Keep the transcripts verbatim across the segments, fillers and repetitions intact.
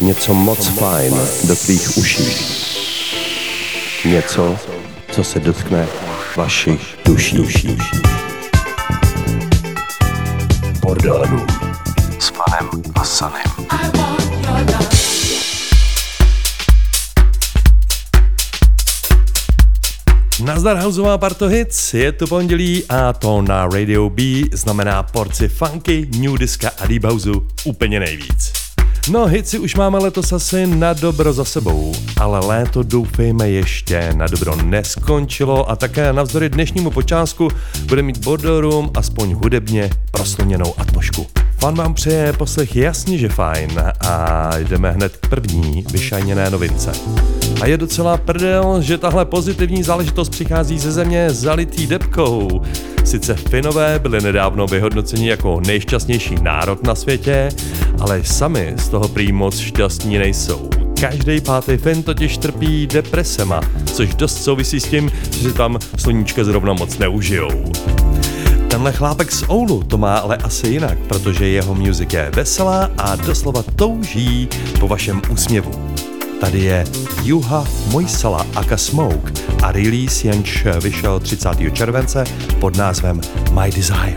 Něco moc fajn do tvých uší. Něco, co se dotkne vašich duší. Bordelů s panem a Sanem. Nazdar houseová parto hits, je to pondělí a to na Radio B znamená porci funky, new diska a deep houseu úplně nejvíc. No hitsi už máme letos asi na dobro za sebou, ale léto doufejme ještě na dobro neskončilo a také navzdory dnešnímu počátku bude mít Bordel Room aspoň hudebně prosluněnou atmosféru. Fan vám přeje poslech jasně, že fajn a jdeme hned k první vyšajněné novince. A je docela prdel, že tahle pozitivní záležitost přichází ze země zalitý debkou. Sice Finové byli nedávno vyhodnoceni jako nejšťastnější národ na světě, ale sami z toho prý moc šťastní nejsou. Každý pátý Fin totiž trpí depresema, což dost souvisí s tím, že tam sluníčka zrovna moc neužijou. Tenhle chlápek z Oulu to má ale asi jinak, protože jeho music je veselá a doslova touží po vašem úsměvu. Tady je Juha Mojsala aka Smoke a release jenž vyšel třicátého července pod názvem My Desire.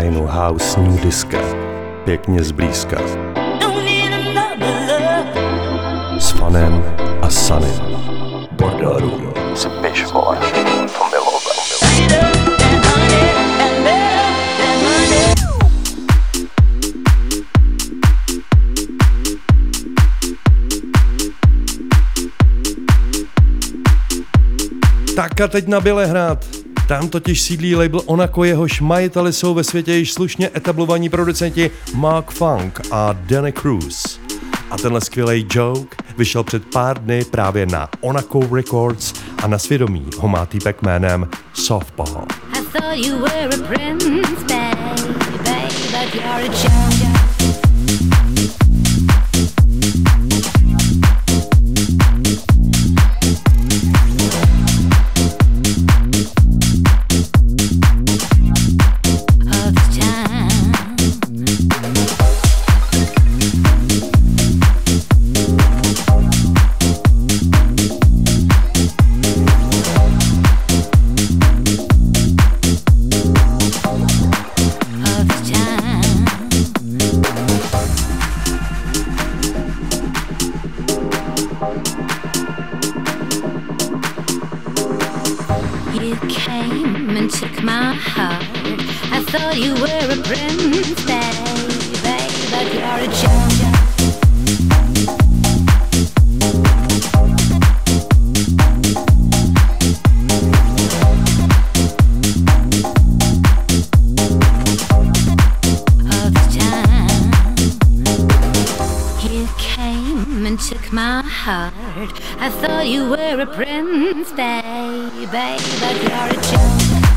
Shinu House New Disco. Pěkně zblízka. S Fanem a Sunem. Bordel Room. Tak a teď na Bělehrad. Tam totiž sídlí label Onako, jehož majiteli jsou ve světě již slušně etablovaní producenti Mark Funk a Danny Cruz. A tenhle skvělej joke vyšel před pár dny právě na Onako Records a na svědomí ho má týpek jménem Softball. I thought you were a prince, baby, but you're a joke,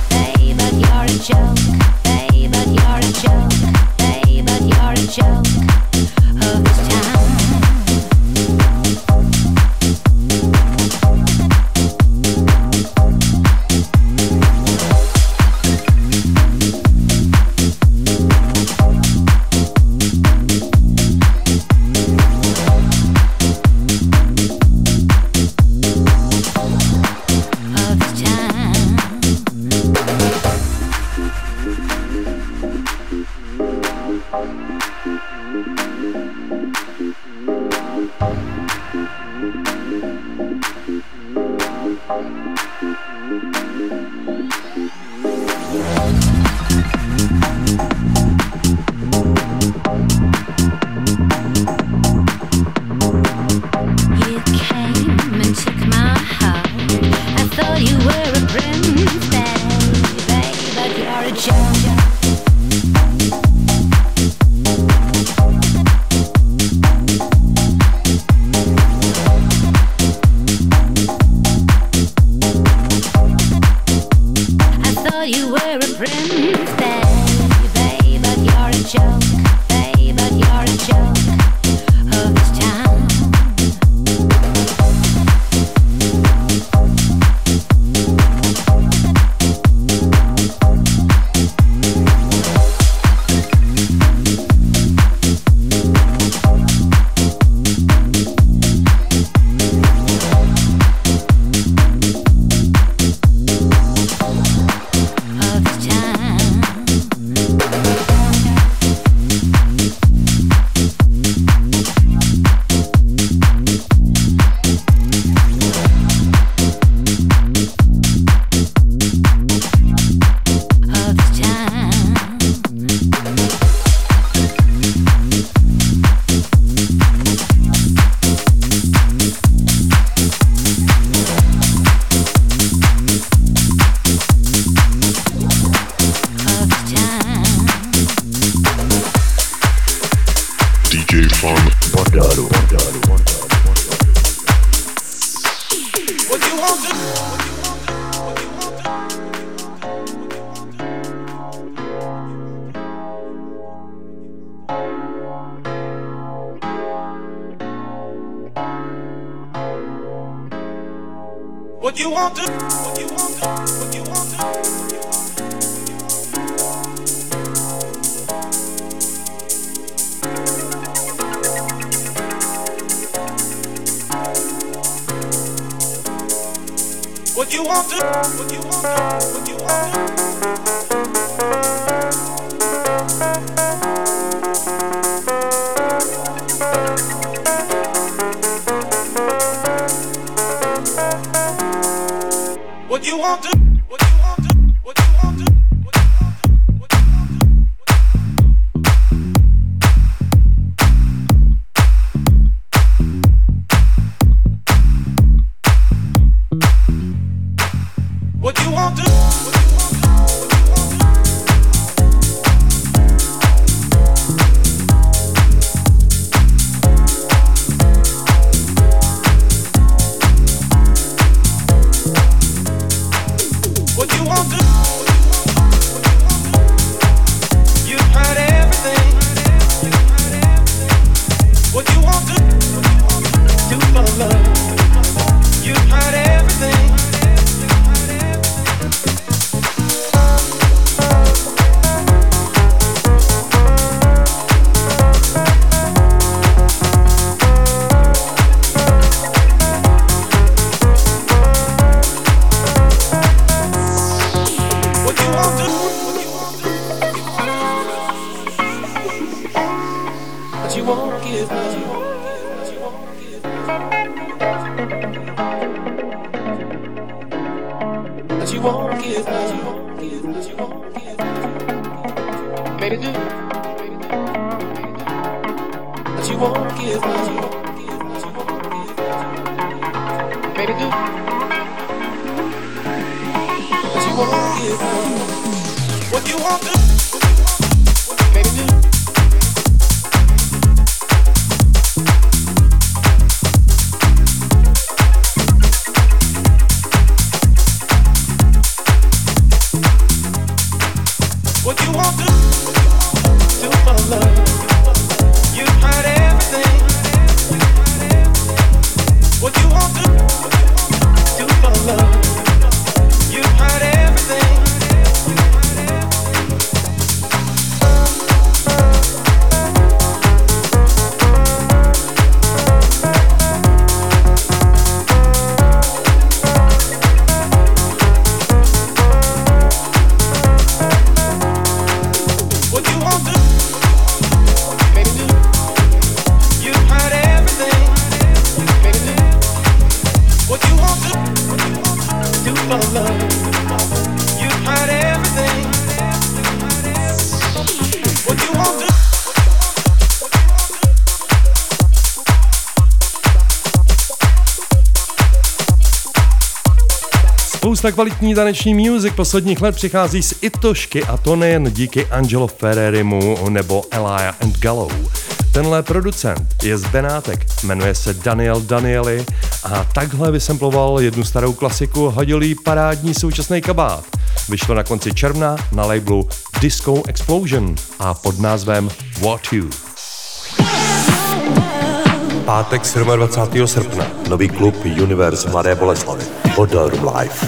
baby, but you're a joke, baby, but you're a joke, baby, but you're a joke of this Tak kvalitní taneční music posledních let přichází z Itošky, a to nejen díky Angelo Ferrerimu nebo Elia and Gallo. Tenhle producent je z Benátek, jmenuje se Daniel Danieli a takhle vysamploval jednu starou klasiku, hodil jí parádní současný kabát. Vyšlo na konci června na labelu Disco Explosion a pod názvem What You. Pátek dvacátého sedmého srpna. Nový klub Universe v Mladé Boleslavi. BORDEL Life.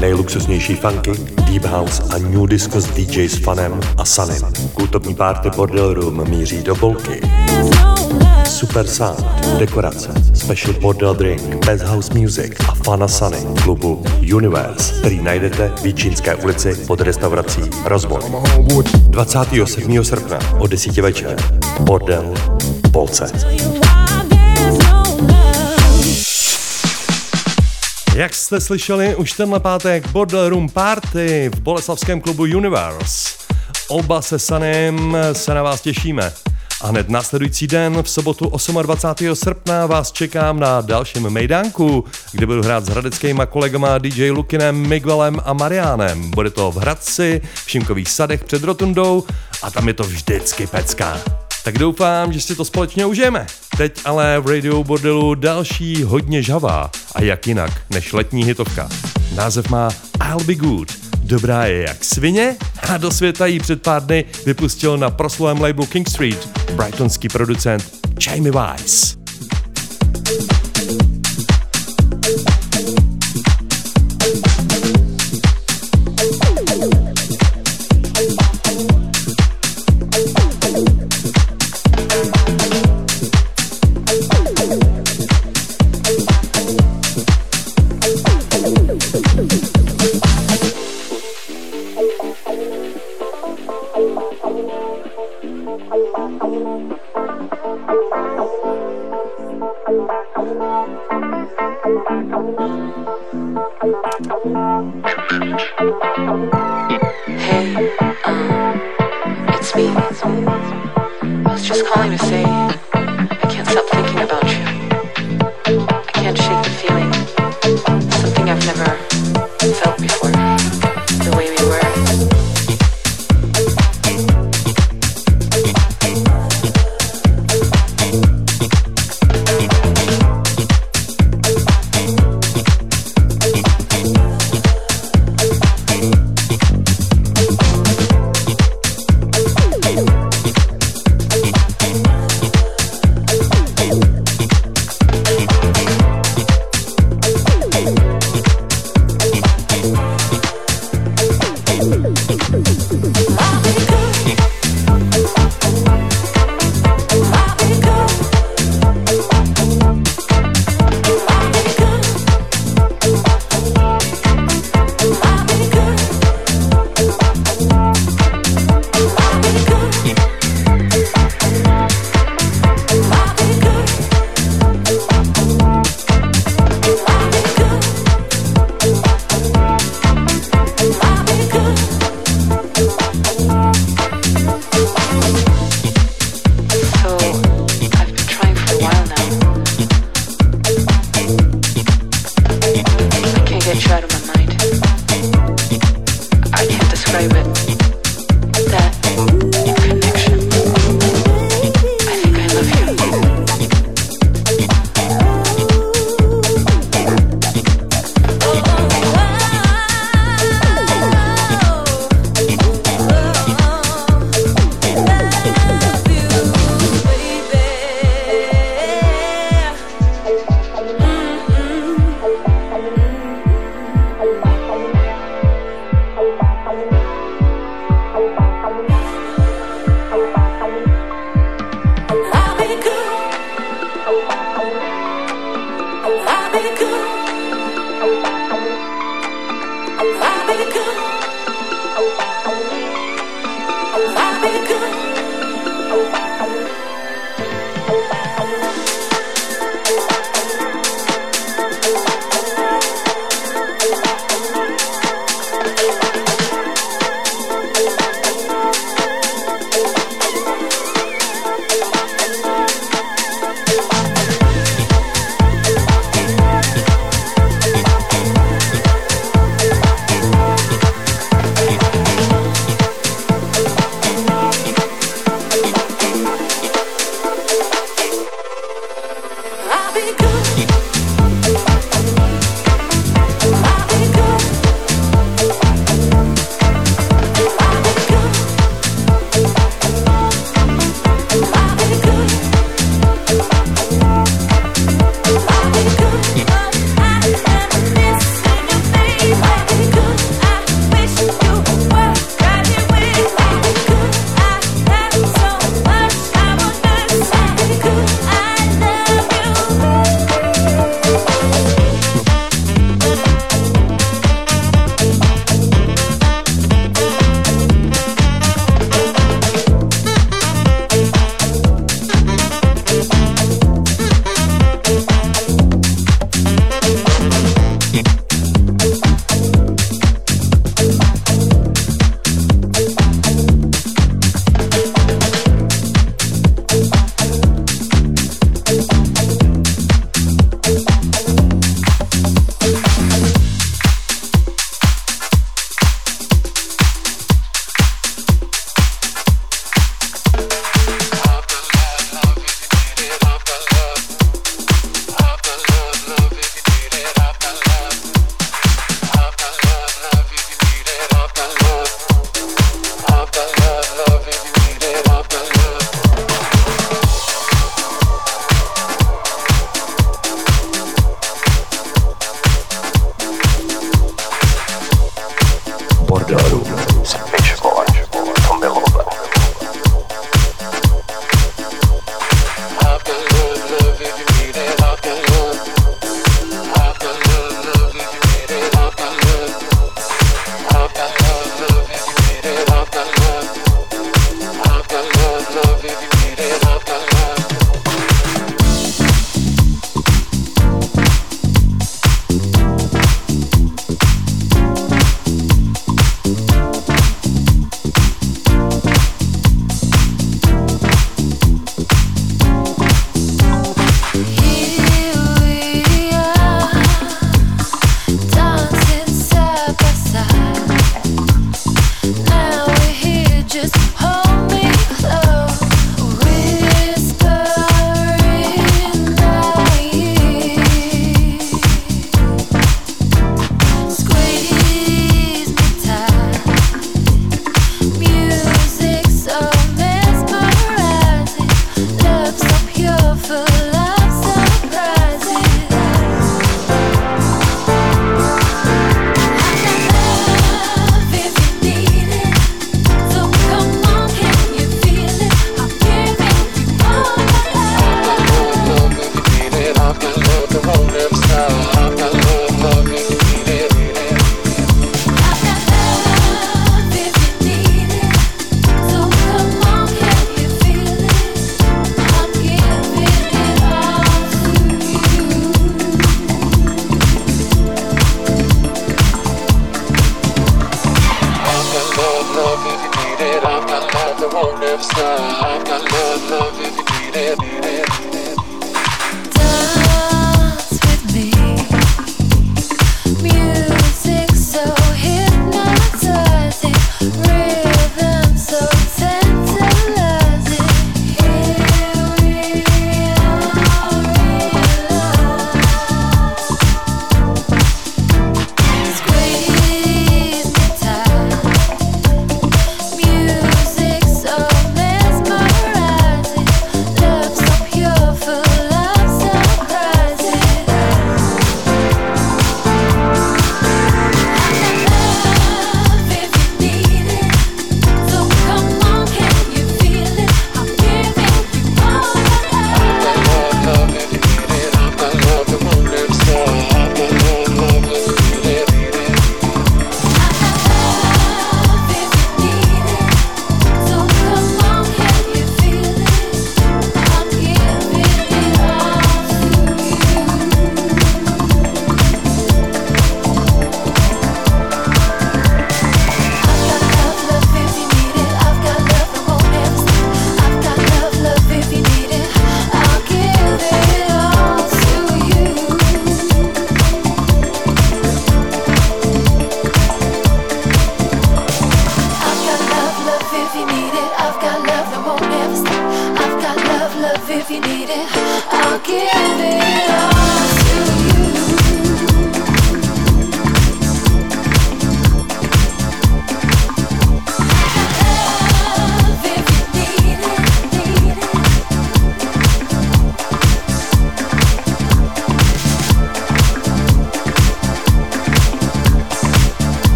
Nejluxusnější funky, deep house a new disco s dý džej s Fanem a Sunem. Kultovní party Bordel Room míří do Bolky. Super sound, dekorace, special bordel drink, best house music a Fana Suny v klubu Universe, který najdete v Čínské ulici pod restaurací Rozbor. dvacátého sedmého srpna od deseti večer. Bordel Polce. Jak jste slyšeli, už tenhle pátek Bordel Room Party v boleslavském klubu Universe. Oba se Sunem se na vás těšíme. A hned následující den, v sobotu dvacátého osmého srpna, vás čekám na dalším mejdánku, kde budu hrát s hradeckýma kolegama dý džej Lukinem, Migvalem a Marianem. Bude to v Hradci, v Šimkových sadech před Rotundou a tam je to vždycky pecká. Tak doufám, že si to společně užijeme. Teď ale v Radio Bordelu další hodně žhavá a jak jinak než letní hitovka. Název má I'll Be Good. Dobrá je jak svině a do světa jí před pár dny vypustil na proslulém labelu King Street brightonský producent Jamie Weiss.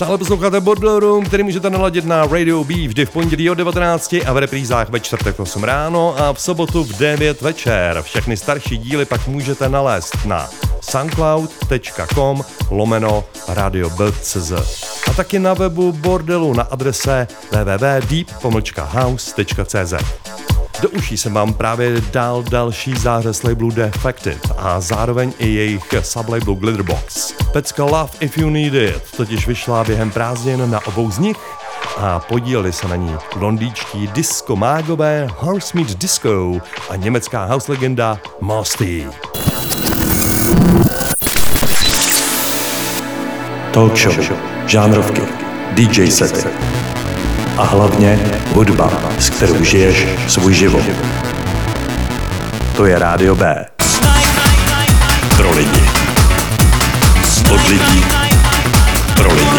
Stále posloucháte Bordel Room, který můžete naladit na Radio B vždy v pondělí od devatenácti a v reprízách ve čtvrtek v osm ráno a v sobotu v devět večer. Všechny starší díly pak můžete nalézt na soundcloud.com lomeno radio.cz a taky na webu bordelu na adrese www tečka deep pomlčka house tečka cz. Do uší jsem vám právě dal další zářez labelu Defective a zároveň i jejich sublabelu Glitterbox. Pecka Love If You Need It totiž vyšla během prázdnin na obou z nich a podíleli se na ní londýčtí Disco Mago B, Horsemeet Disco a německá house legenda Masty. Talk show, žánrovky, dý džej sety a hlavně hudba, s kterou žiješ svůj život. To je Rádio B. Pro lidi. Od lidí. Pro lidi.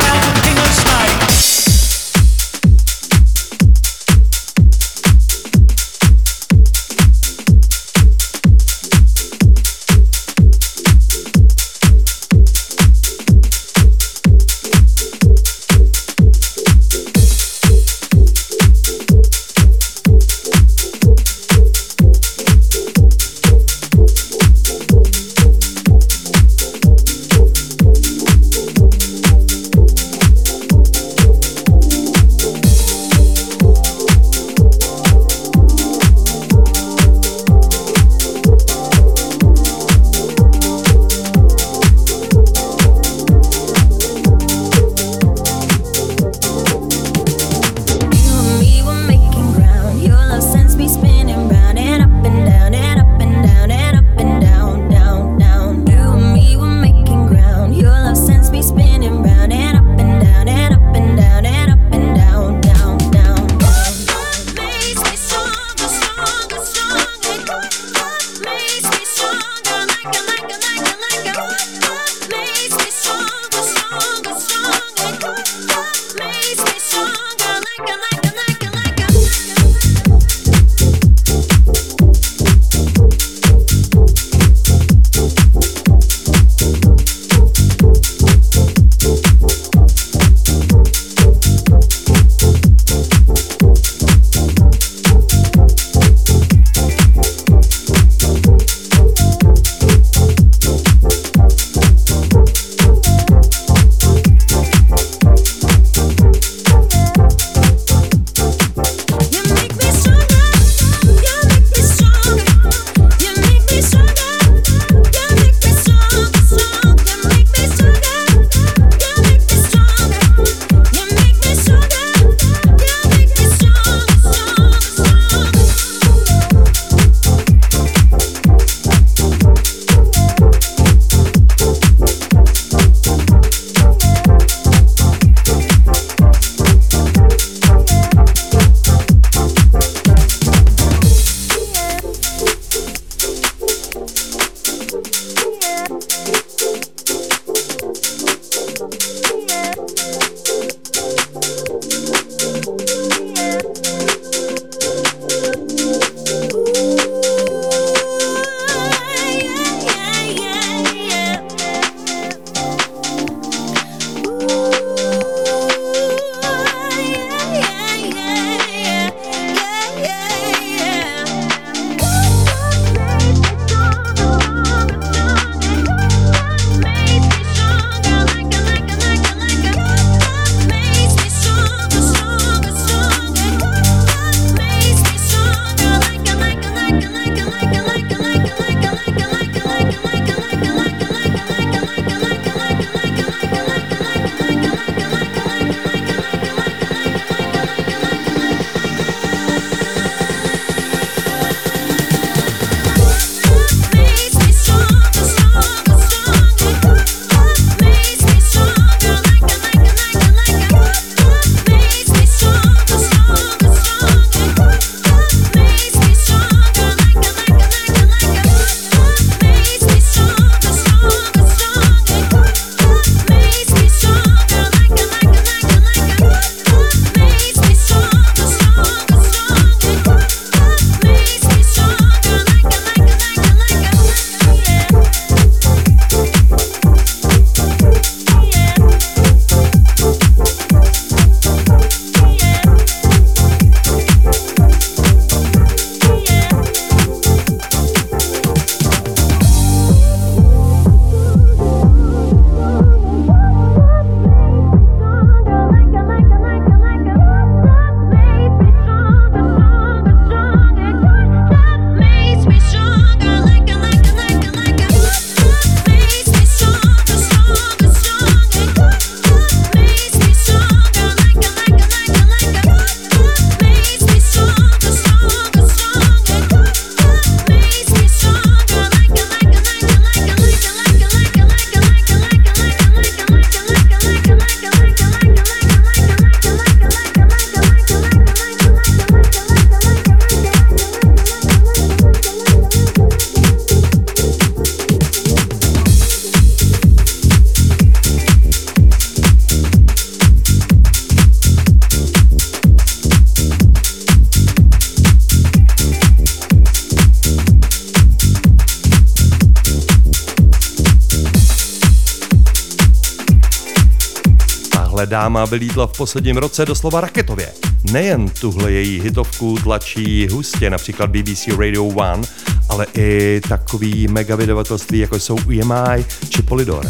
Tahle dáma vylítla v posledním roce doslova raketově. Nejen tuhle její hitovku tlačí hustě například B B C Radio One, ale i takový mega vydavatelství, jako jsou E M I či Polydor.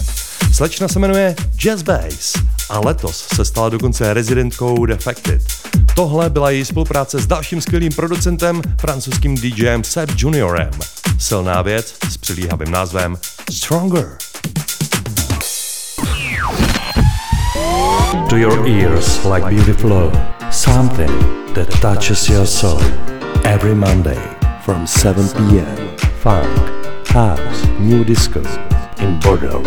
Slečna se jmenuje Jazz Bass a letos se stala dokonce rezidentkou Defected. Tohle byla její spolupráce s dalším skvělým producentem, francouzským DJem Seb Juniorem. Silná věc s přilíhavým názvem Stronger. To your ears like beautiful something that touches your soul. Every Monday from seven p m Funk, house, new disco in Bordel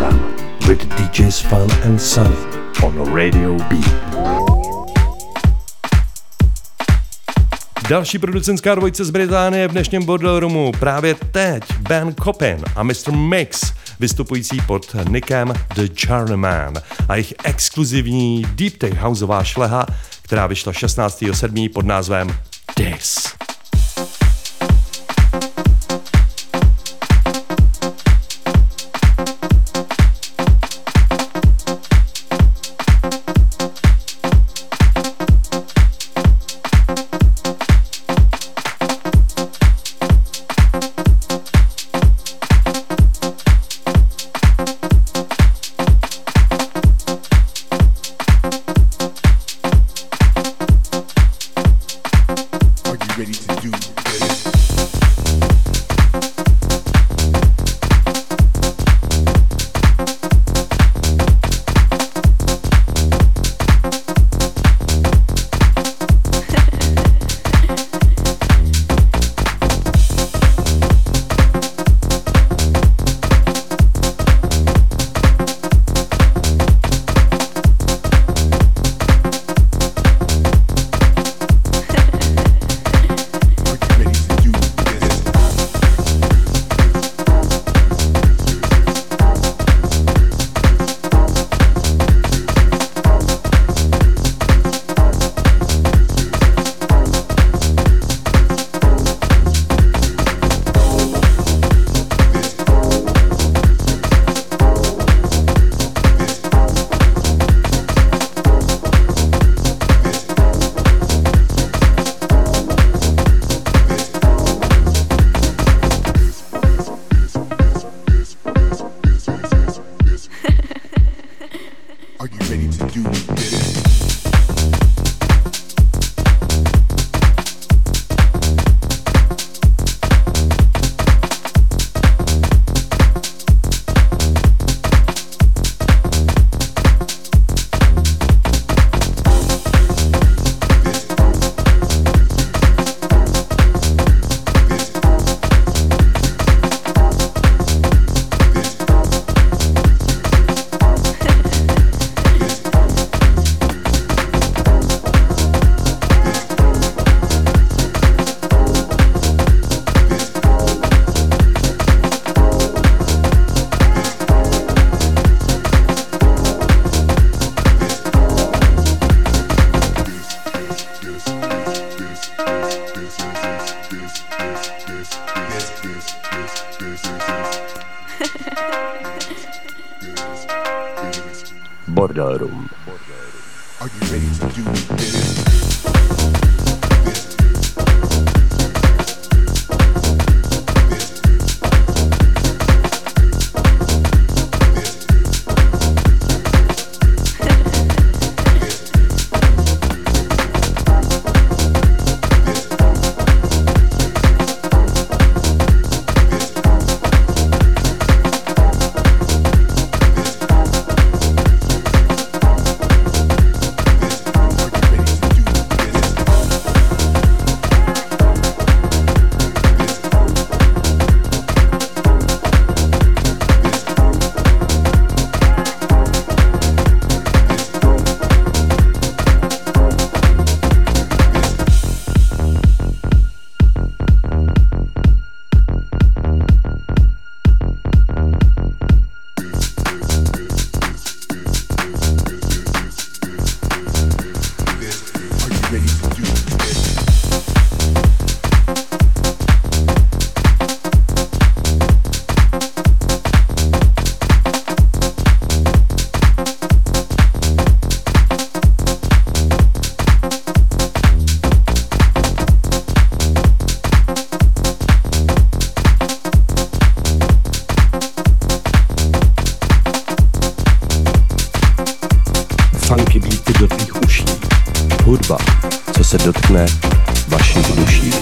with D Js Fun and Sunny on Radio B. Další producentská dvojice z Británie v dnešním Bordel Roomu právě teď Ben Coppin a Mr Mix, vystupující pod nikem The Charman a jejich exkluzivní deep tech houseová šleha, která vyšla šestnáctého sedmého pod názvem This. funky beaty do tvých uší. Hudba, co se dotkne vašich duší.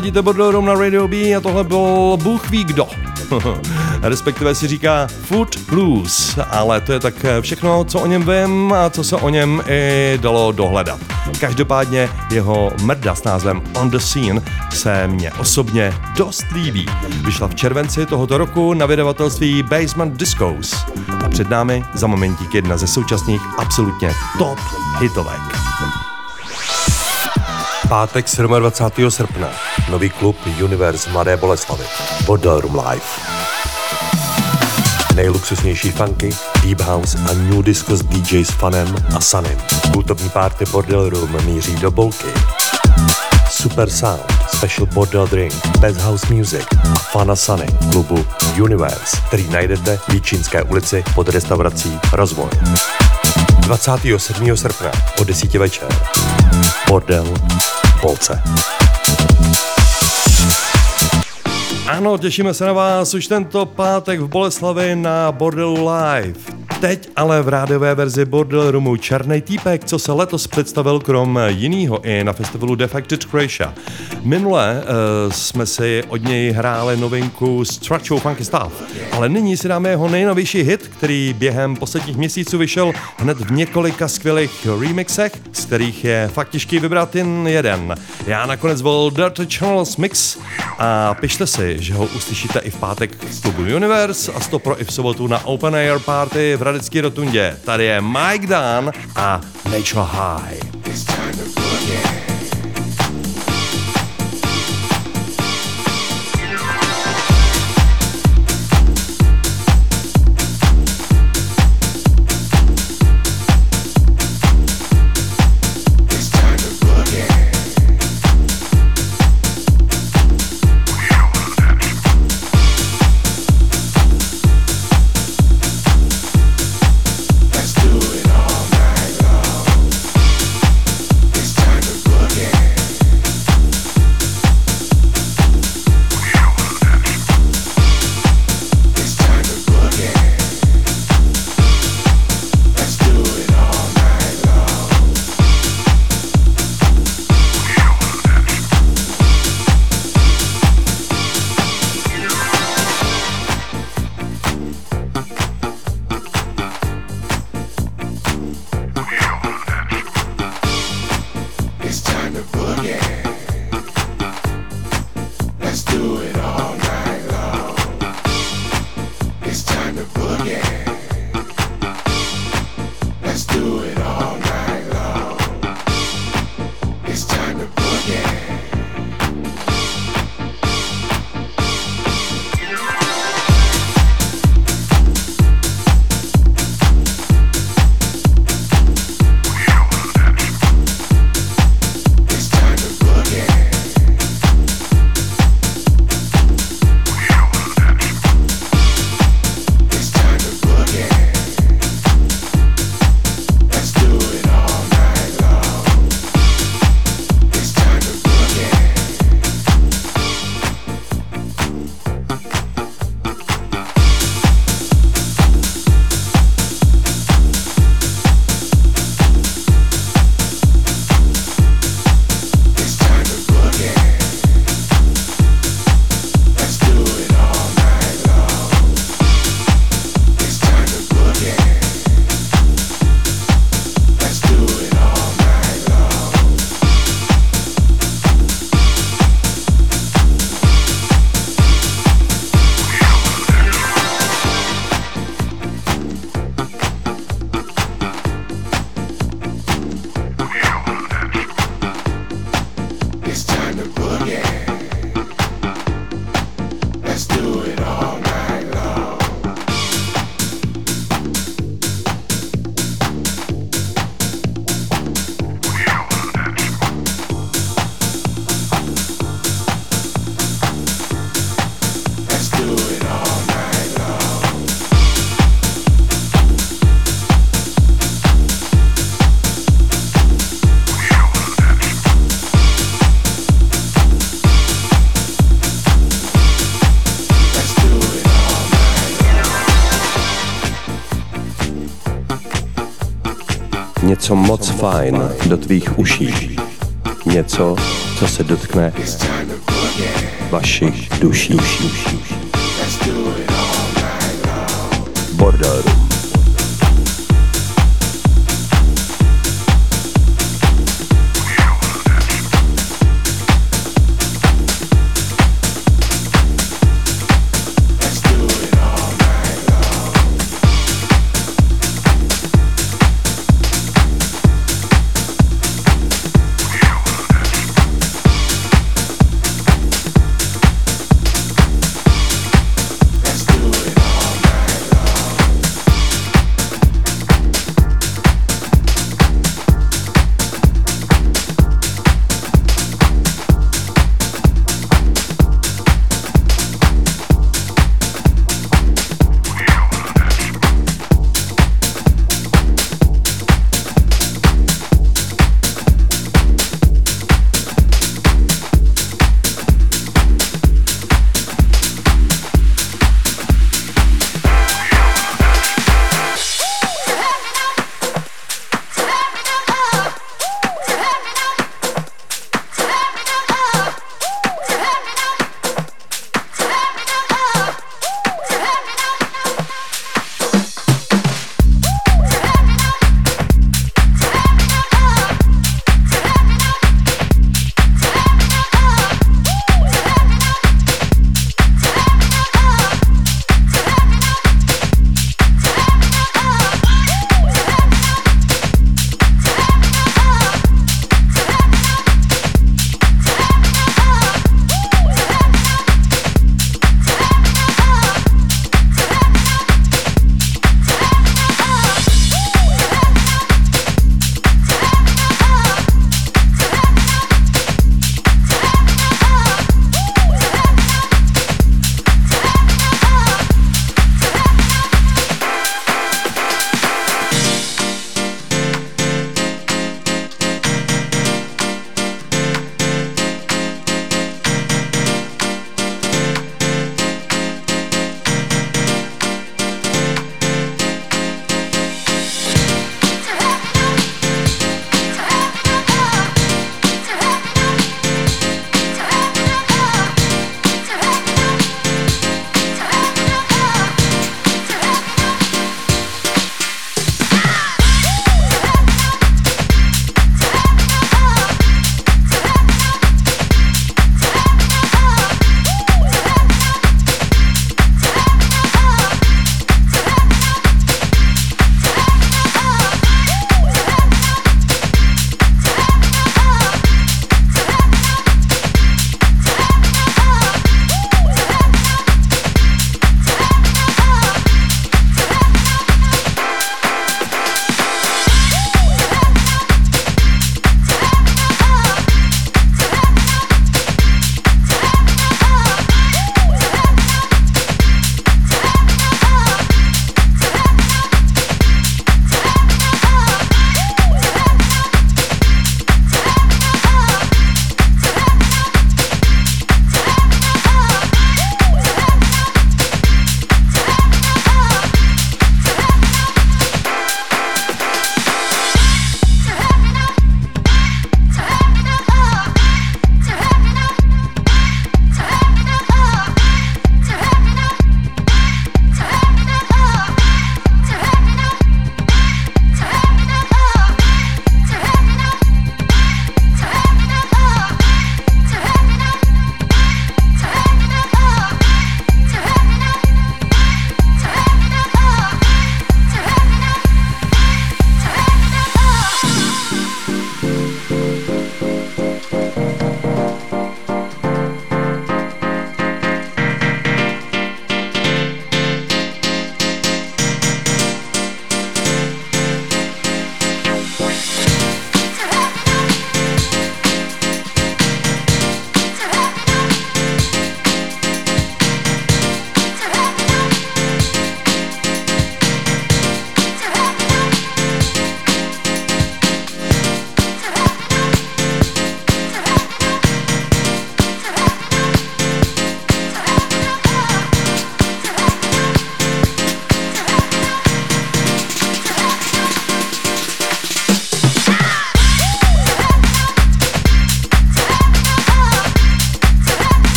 ladíte Bordel Room na Radio B a tohle byl Bůh ví kdo. Respektive si říká Food Blues, ale to je tak všechno, co o něm vím a co se o něm i dalo dohledat. Každopádně jeho mrda s názvem On The Scene se mně osobně dost líbí. Vyšla v červenci tohoto roku na vydavatelství Basement Discos a před námi za momentík jedna ze současných absolutně top hitovek. Pátek dvacátého sedmého srpna. Nový klub Universe Mladé Boleslavy. BORDEL Life. Nejluxusnější funky, deep house a new disco s D J s Fanem a Sunem. Kultovní party Bordel Room míří do Bolky. Super sound, special bordel drink, best house music a Fana Suny klubu Universe, který najdete v Líčínské ulici pod restaurací Rozvoj. dvacátého sedmého srpna od deseti večer. Bordel Bolce. Ano, těšíme se na vás už tento pátek v Boleslavi na Bordelu Live. Teď ale v rádiové verzi Bordel Roomu černý týpek, co se letos představil krom jinýho i na festivalu Defected Croatia. Minule uh, jsme si od něj hráli novinku Structure Funky Stuff, ale nyní si dáme jeho nejnovější hit, který během posledních měsíců vyšel hned v několika skvělých remixech, z kterých je fakt těžký vybrat jen jeden. Já nakonec byl Dirty Channels Mix a pište si, že ho uslyšíte i v pátek v klubu Universe a stopro i v sobotu na Open Air Party v Hradecké rotundě. Tady je Mike Dan a Nature High. Něco moc fajn do tvých uší. Něco, co se dotkne vašich duší. Bordel.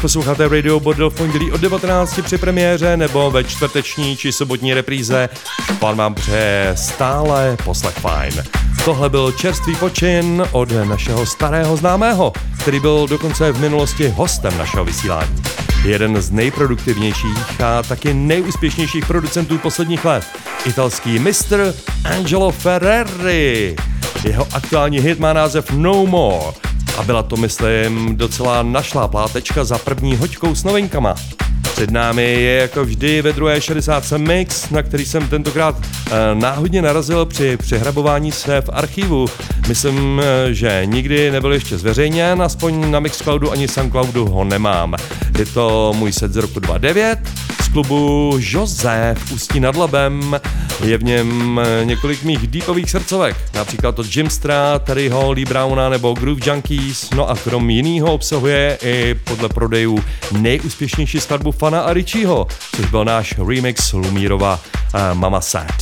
když posloucháte Radio Bordel v pondělí od devatenácti při premiéře nebo ve čtvrteční či sobotní repríze, pan vám přeje stále poslech fajn. Tohle byl čerstvý počin od našeho starého známého, který byl dokonce v minulosti hostem našeho vysílání. Jeden z nejproduktivnějších a taky nejúspěšnějších producentů posledních let, italský mistr Angelo Ferreri. Jeho aktuální hit má název No More a byla to, myslím, docela našlá plátečka za první hoďkou s novinkama. Před námi je jako vždy ve druhé šedesátce mix, na který jsem tentokrát e, náhodně narazil při přehrabování se v archivu. Myslím, e, že nikdy nebyl ještě zveřejněn, aspoň na Mixcloudu ani Soundcloudu ho nemám. Je to můj set z roku dvacet devět z klubu Jose v Ústí nad Labem. Je v něm několik mých deepových srdcovek, například od Jimstra, Terryho, Lee Browna nebo Groove Junkies, no a krom jinýho obsahuje i podle prodejů nejúspěšnější skladbu Fana a Richieho, což byl náš remix Lumírova Mama Sad.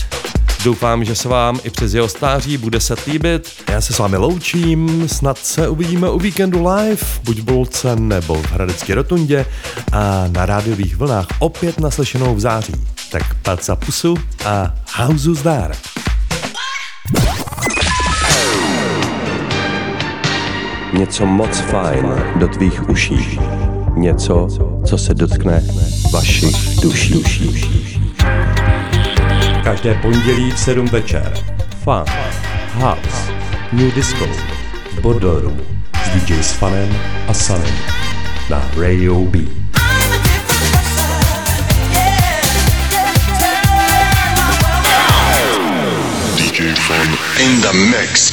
Doufám, že se vám i přes jeho stáří bude se líbit. Já se s vámi loučím, snad se uvidíme u víkendu live, buď v Bolce nebo v Hradecké rotundě a na rádiových vlnách opět naslyšenou v září. Tak paca pusu a hauzu zdar. Něco moc fajn do tvých uší. Něco, co se dotkne vašich duší. Každé pondělí v sedm večer. Funk, house, new disco, bordel room s dý džej s Fanem a Sunem na Radio B. dý džej Fan in the mix.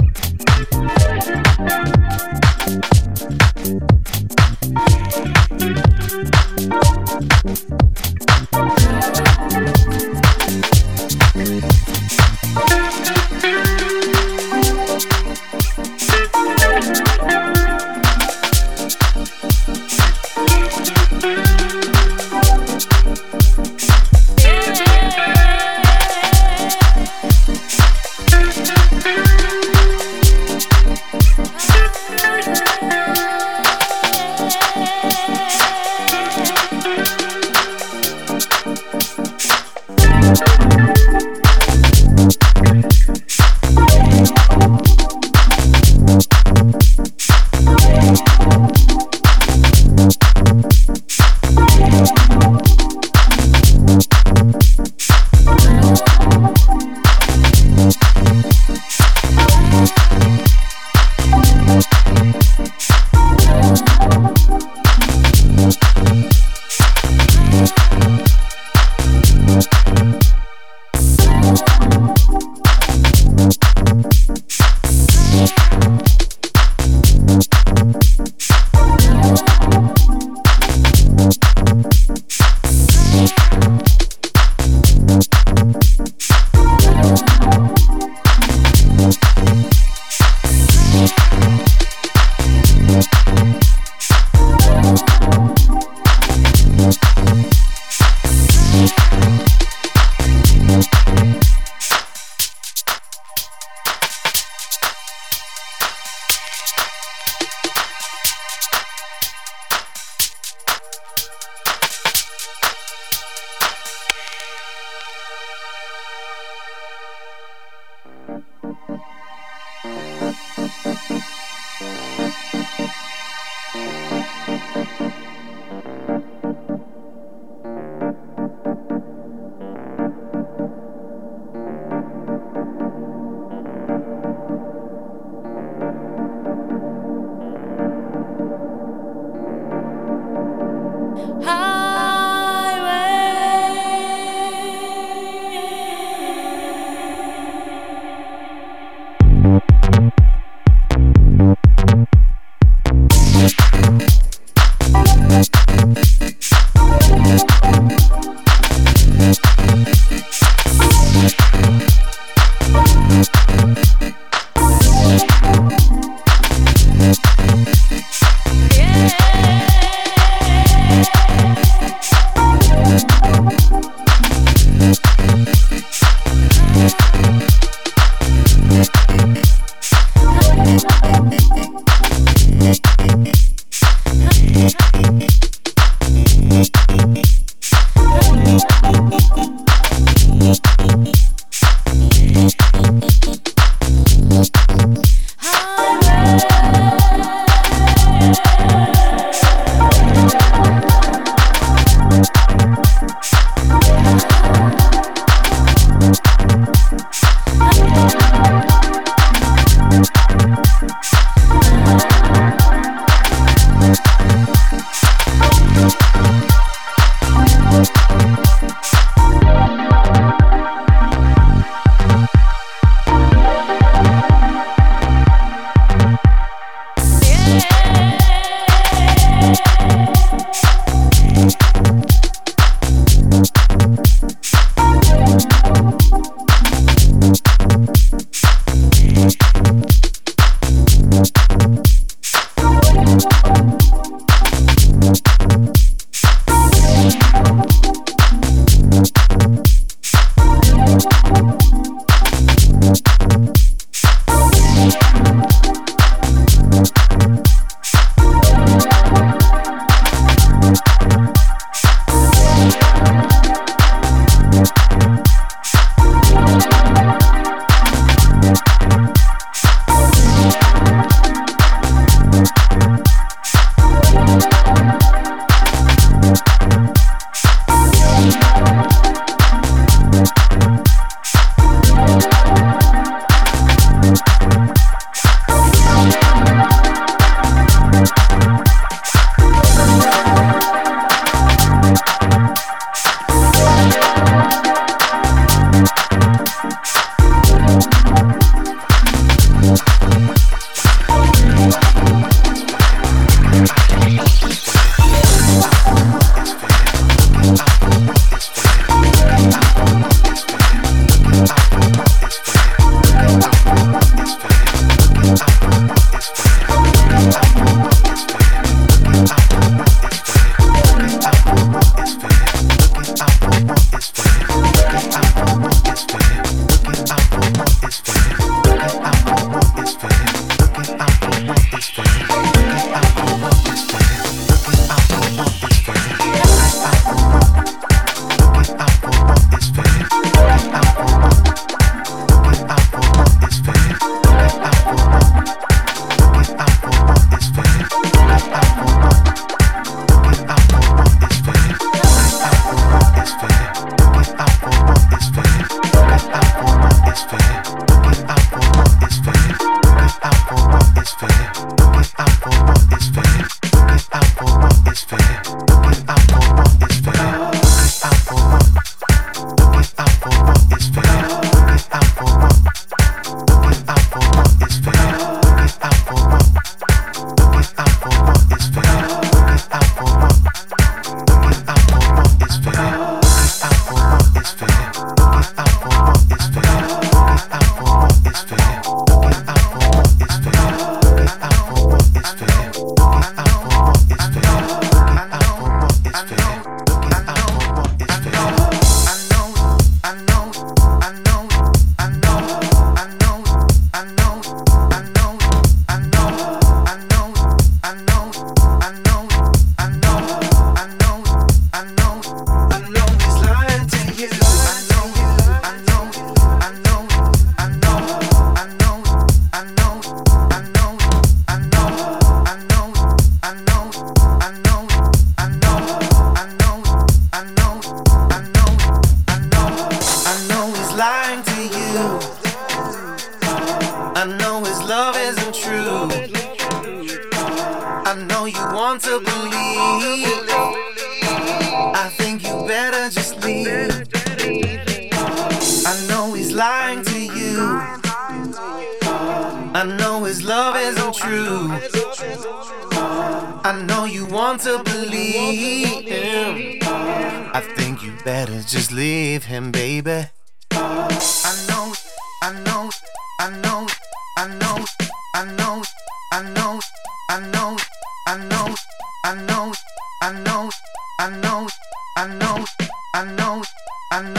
I know you want to believe. just leave. I know he's lying to you. I know his love isn't true. I know you want to believe him. I think you better just leave him, baby. I know, I know, I know, I know, I know, I know, I know, I know, I know, I know, I know, I know, I know, I know,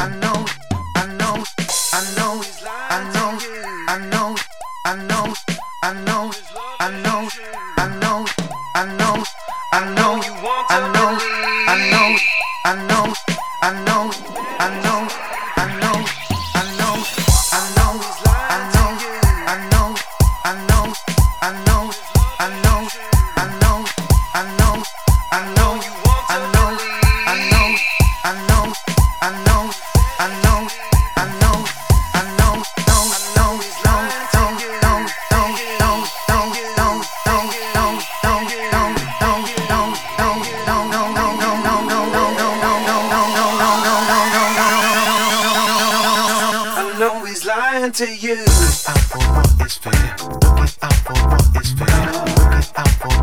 I know, I know, I know, I know, I know, I know, I know, I know, I know, I know, I know, I know, I know, I know, I know, I know. Apple, it's fair. Apple, it's fair. Apple,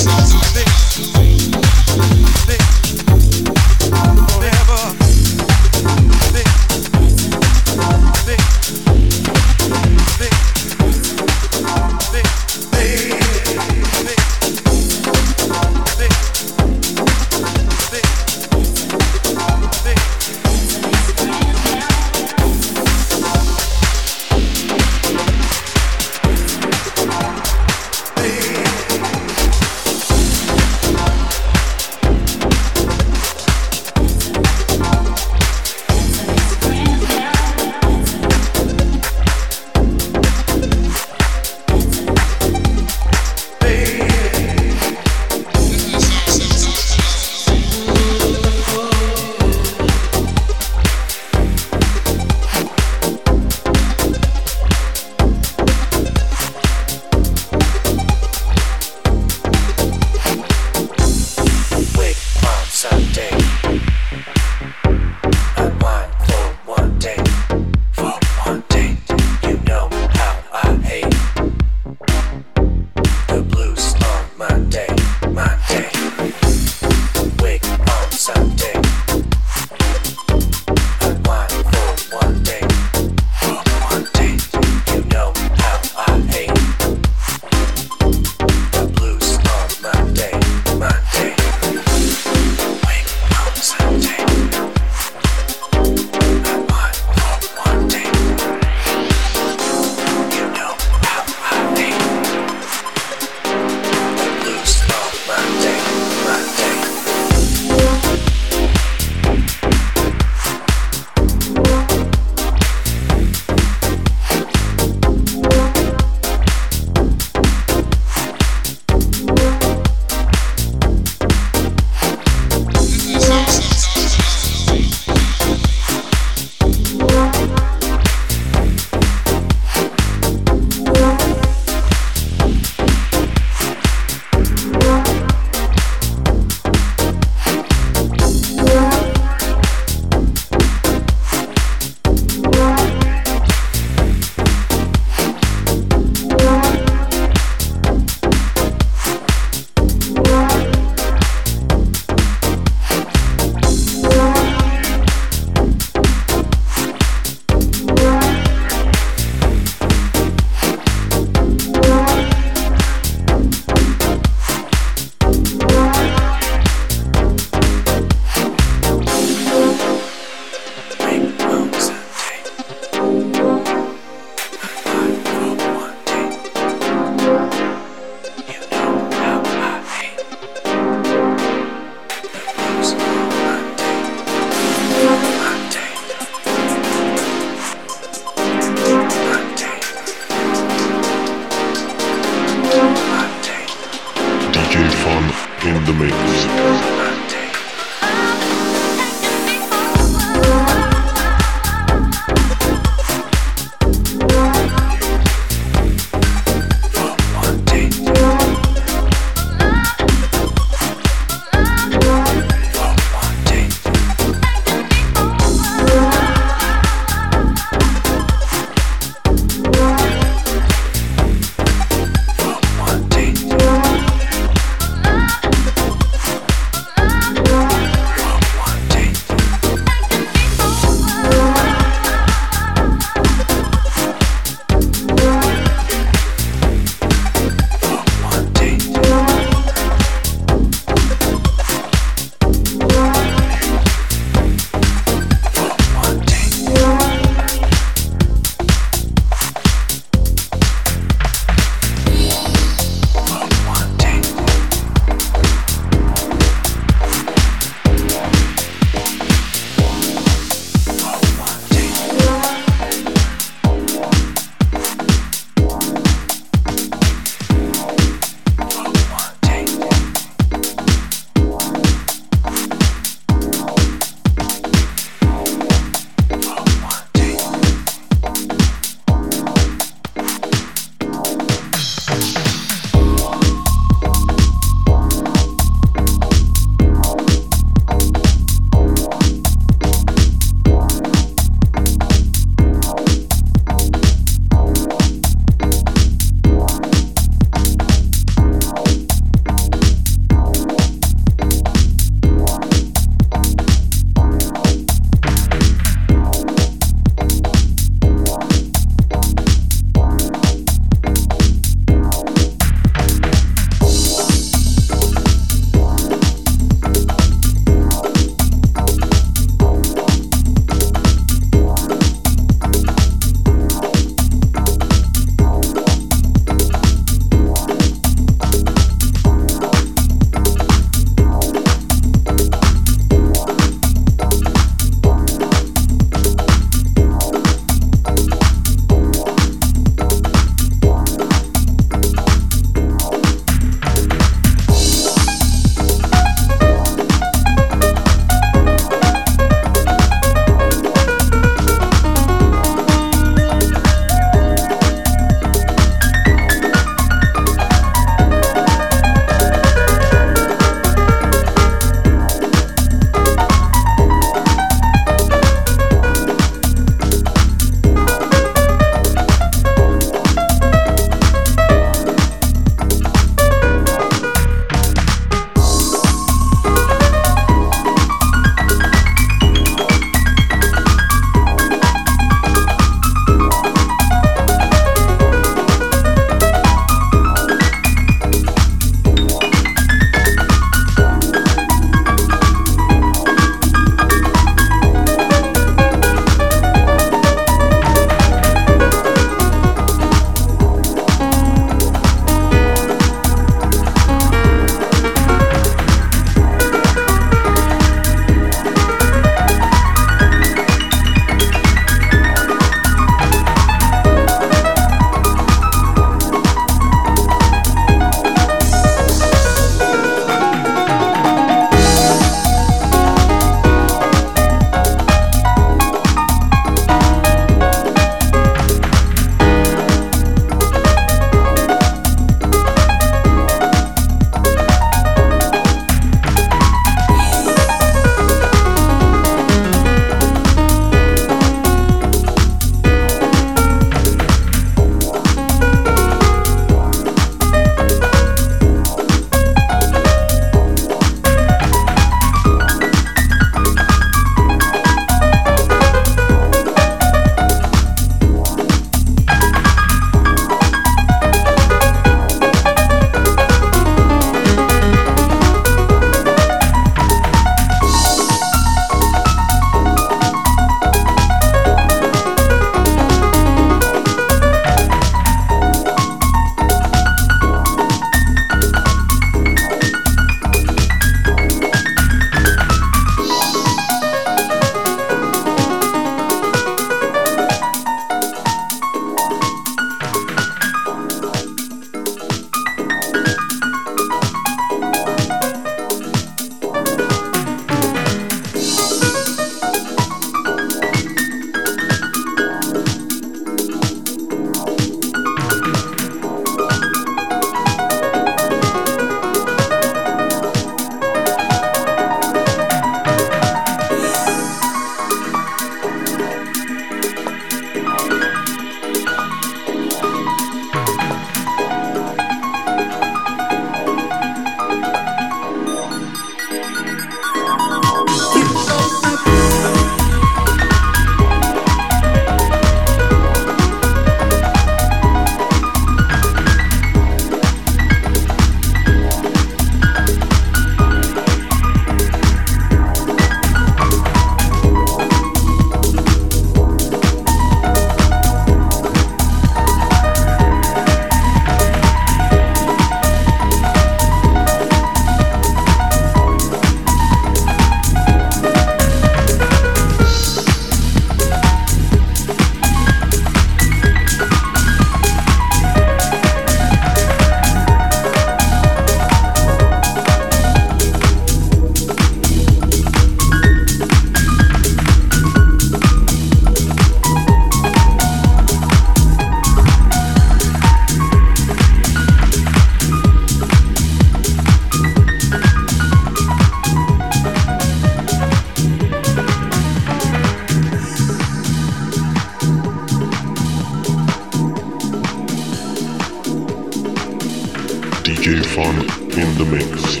Funk in the mix.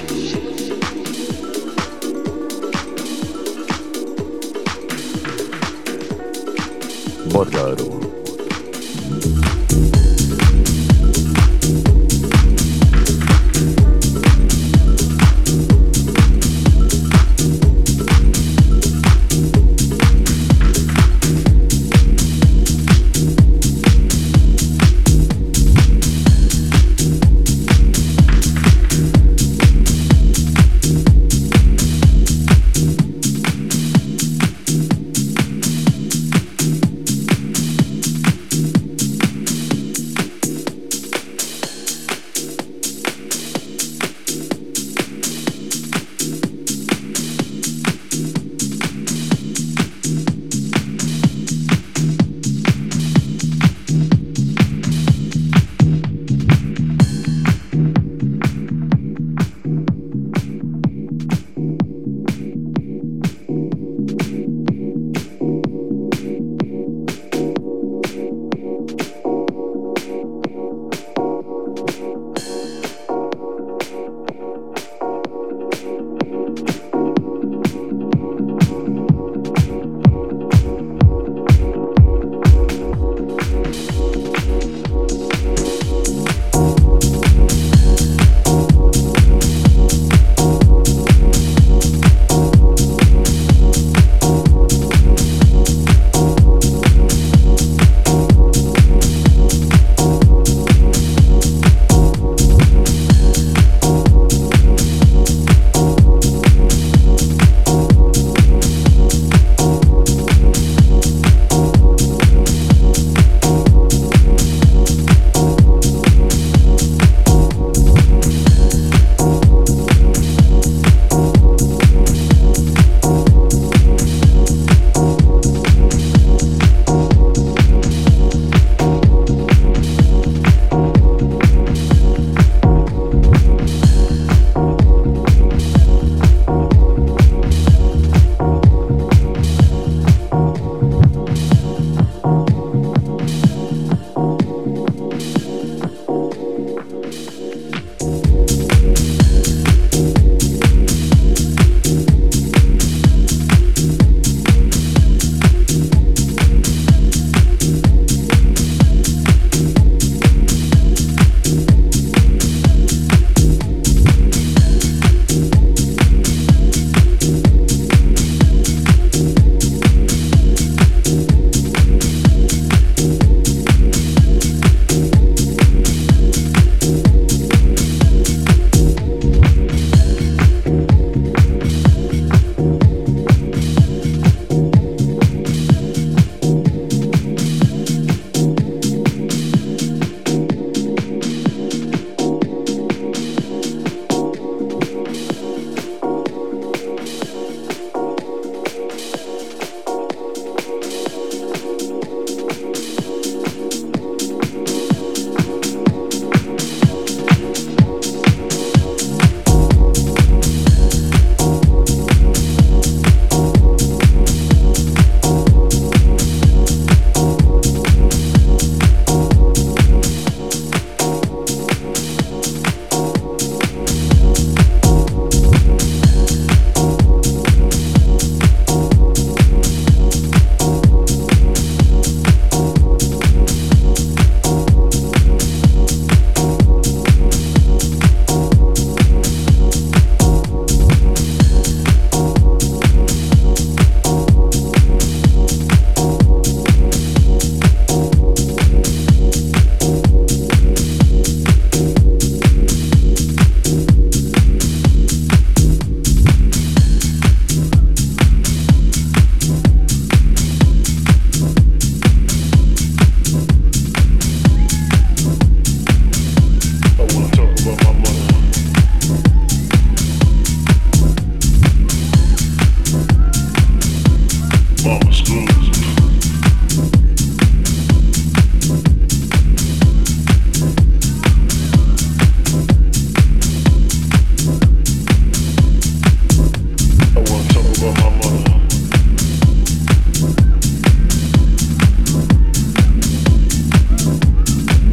Bordel Room.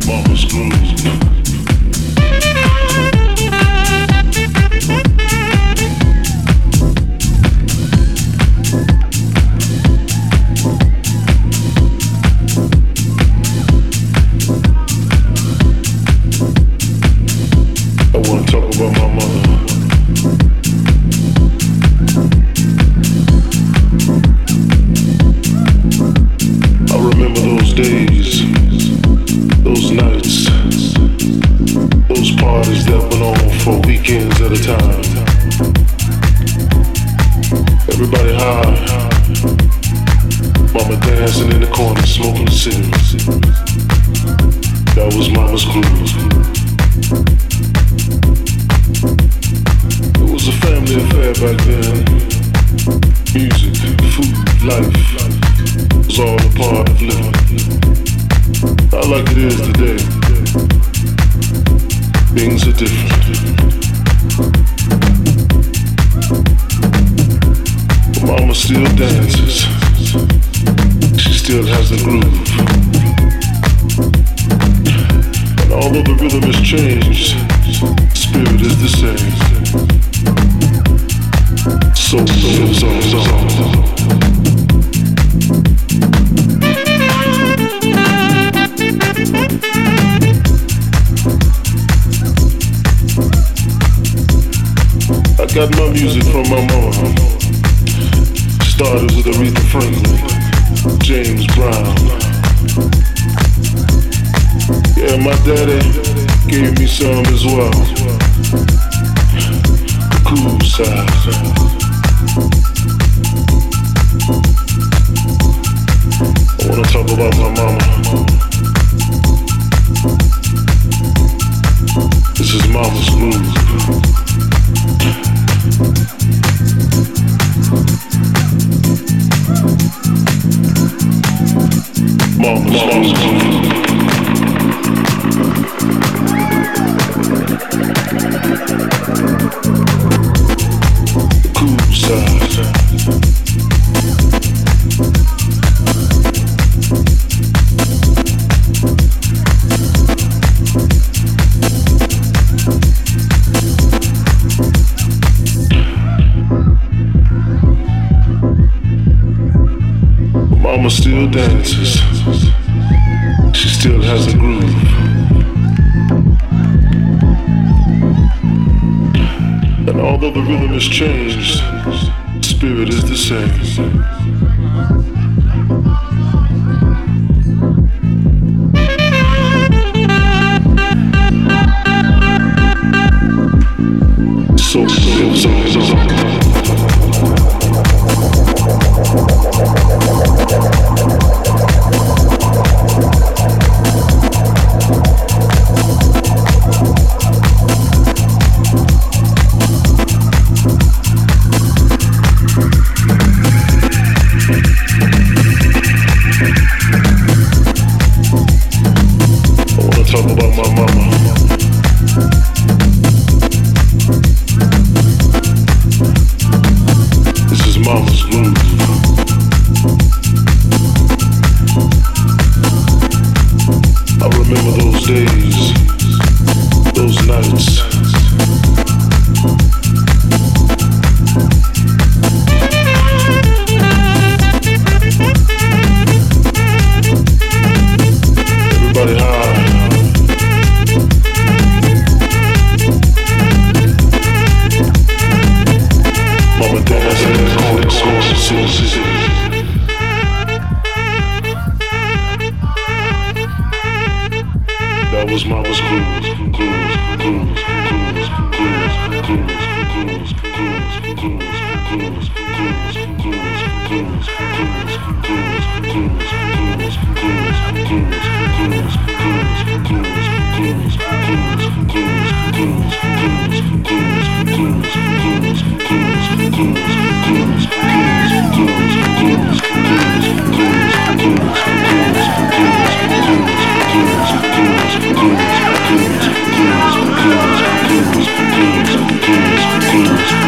Mama's blues. passing in the corner, smoking a cigarette. That was mama's groove. It was a family affair back then. Music, food, life, it was all a part of living. Not like it is today. Things are different. But mama still dances. She still has the groove. And although the rhythm has changed, spirit is the same. So lives on. I got my music from my mom. Started with Aretha Franklin, James Brown. Yeah, my daddy gave me some as well. The cool side. I wanna talk about my mama. This is mama's groove. Mama's, mama's groove. Still dances. She still has a groove. And although the rhythm has changed, spirit is the same.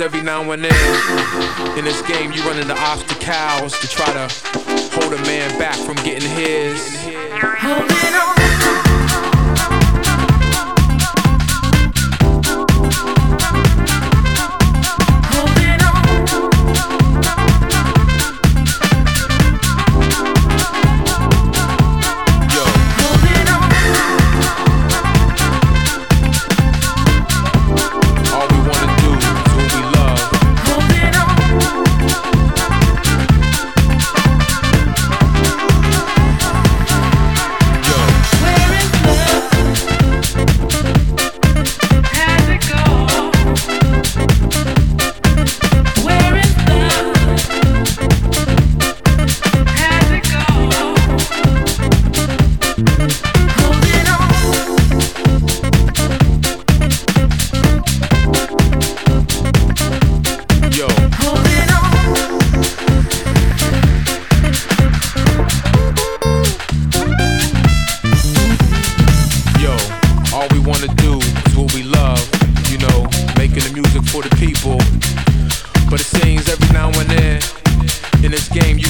Every now and then, in this game, you run into obstacles to try to hold a man back from getting his. Holding on. Holding on.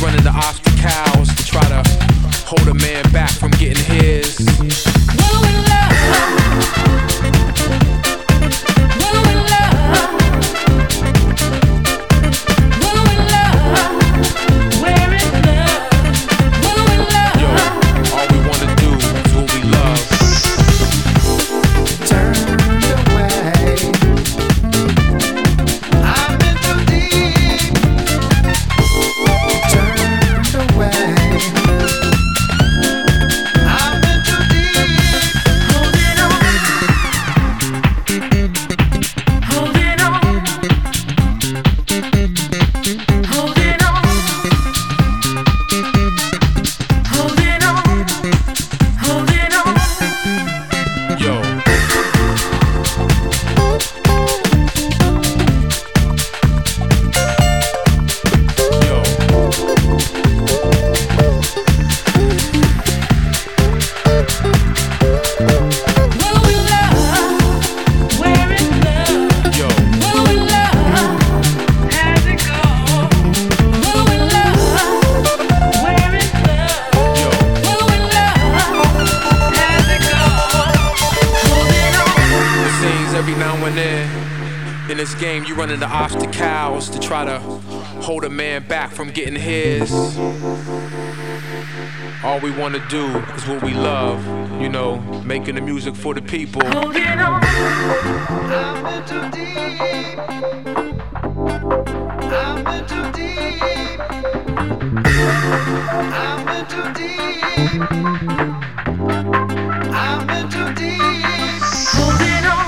running the obstacles to try to hold a man back from getting his. Will in love. Will in love. Will in love. We're in love. Will in love. Yo, all we wanna do is what we love. Turned away. I've been too deep. Turned away. The obstacles to try to hold a man back from getting his. All we want to do is what we love, you know, making the music for the people. Hold it on. I've been too deep. I've been too deep. I've been too deep. I've been too deep. Hold it on.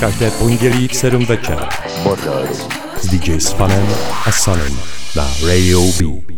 každé pondělí v sedm večer s dý džej Spanem a Sunem na Radio B.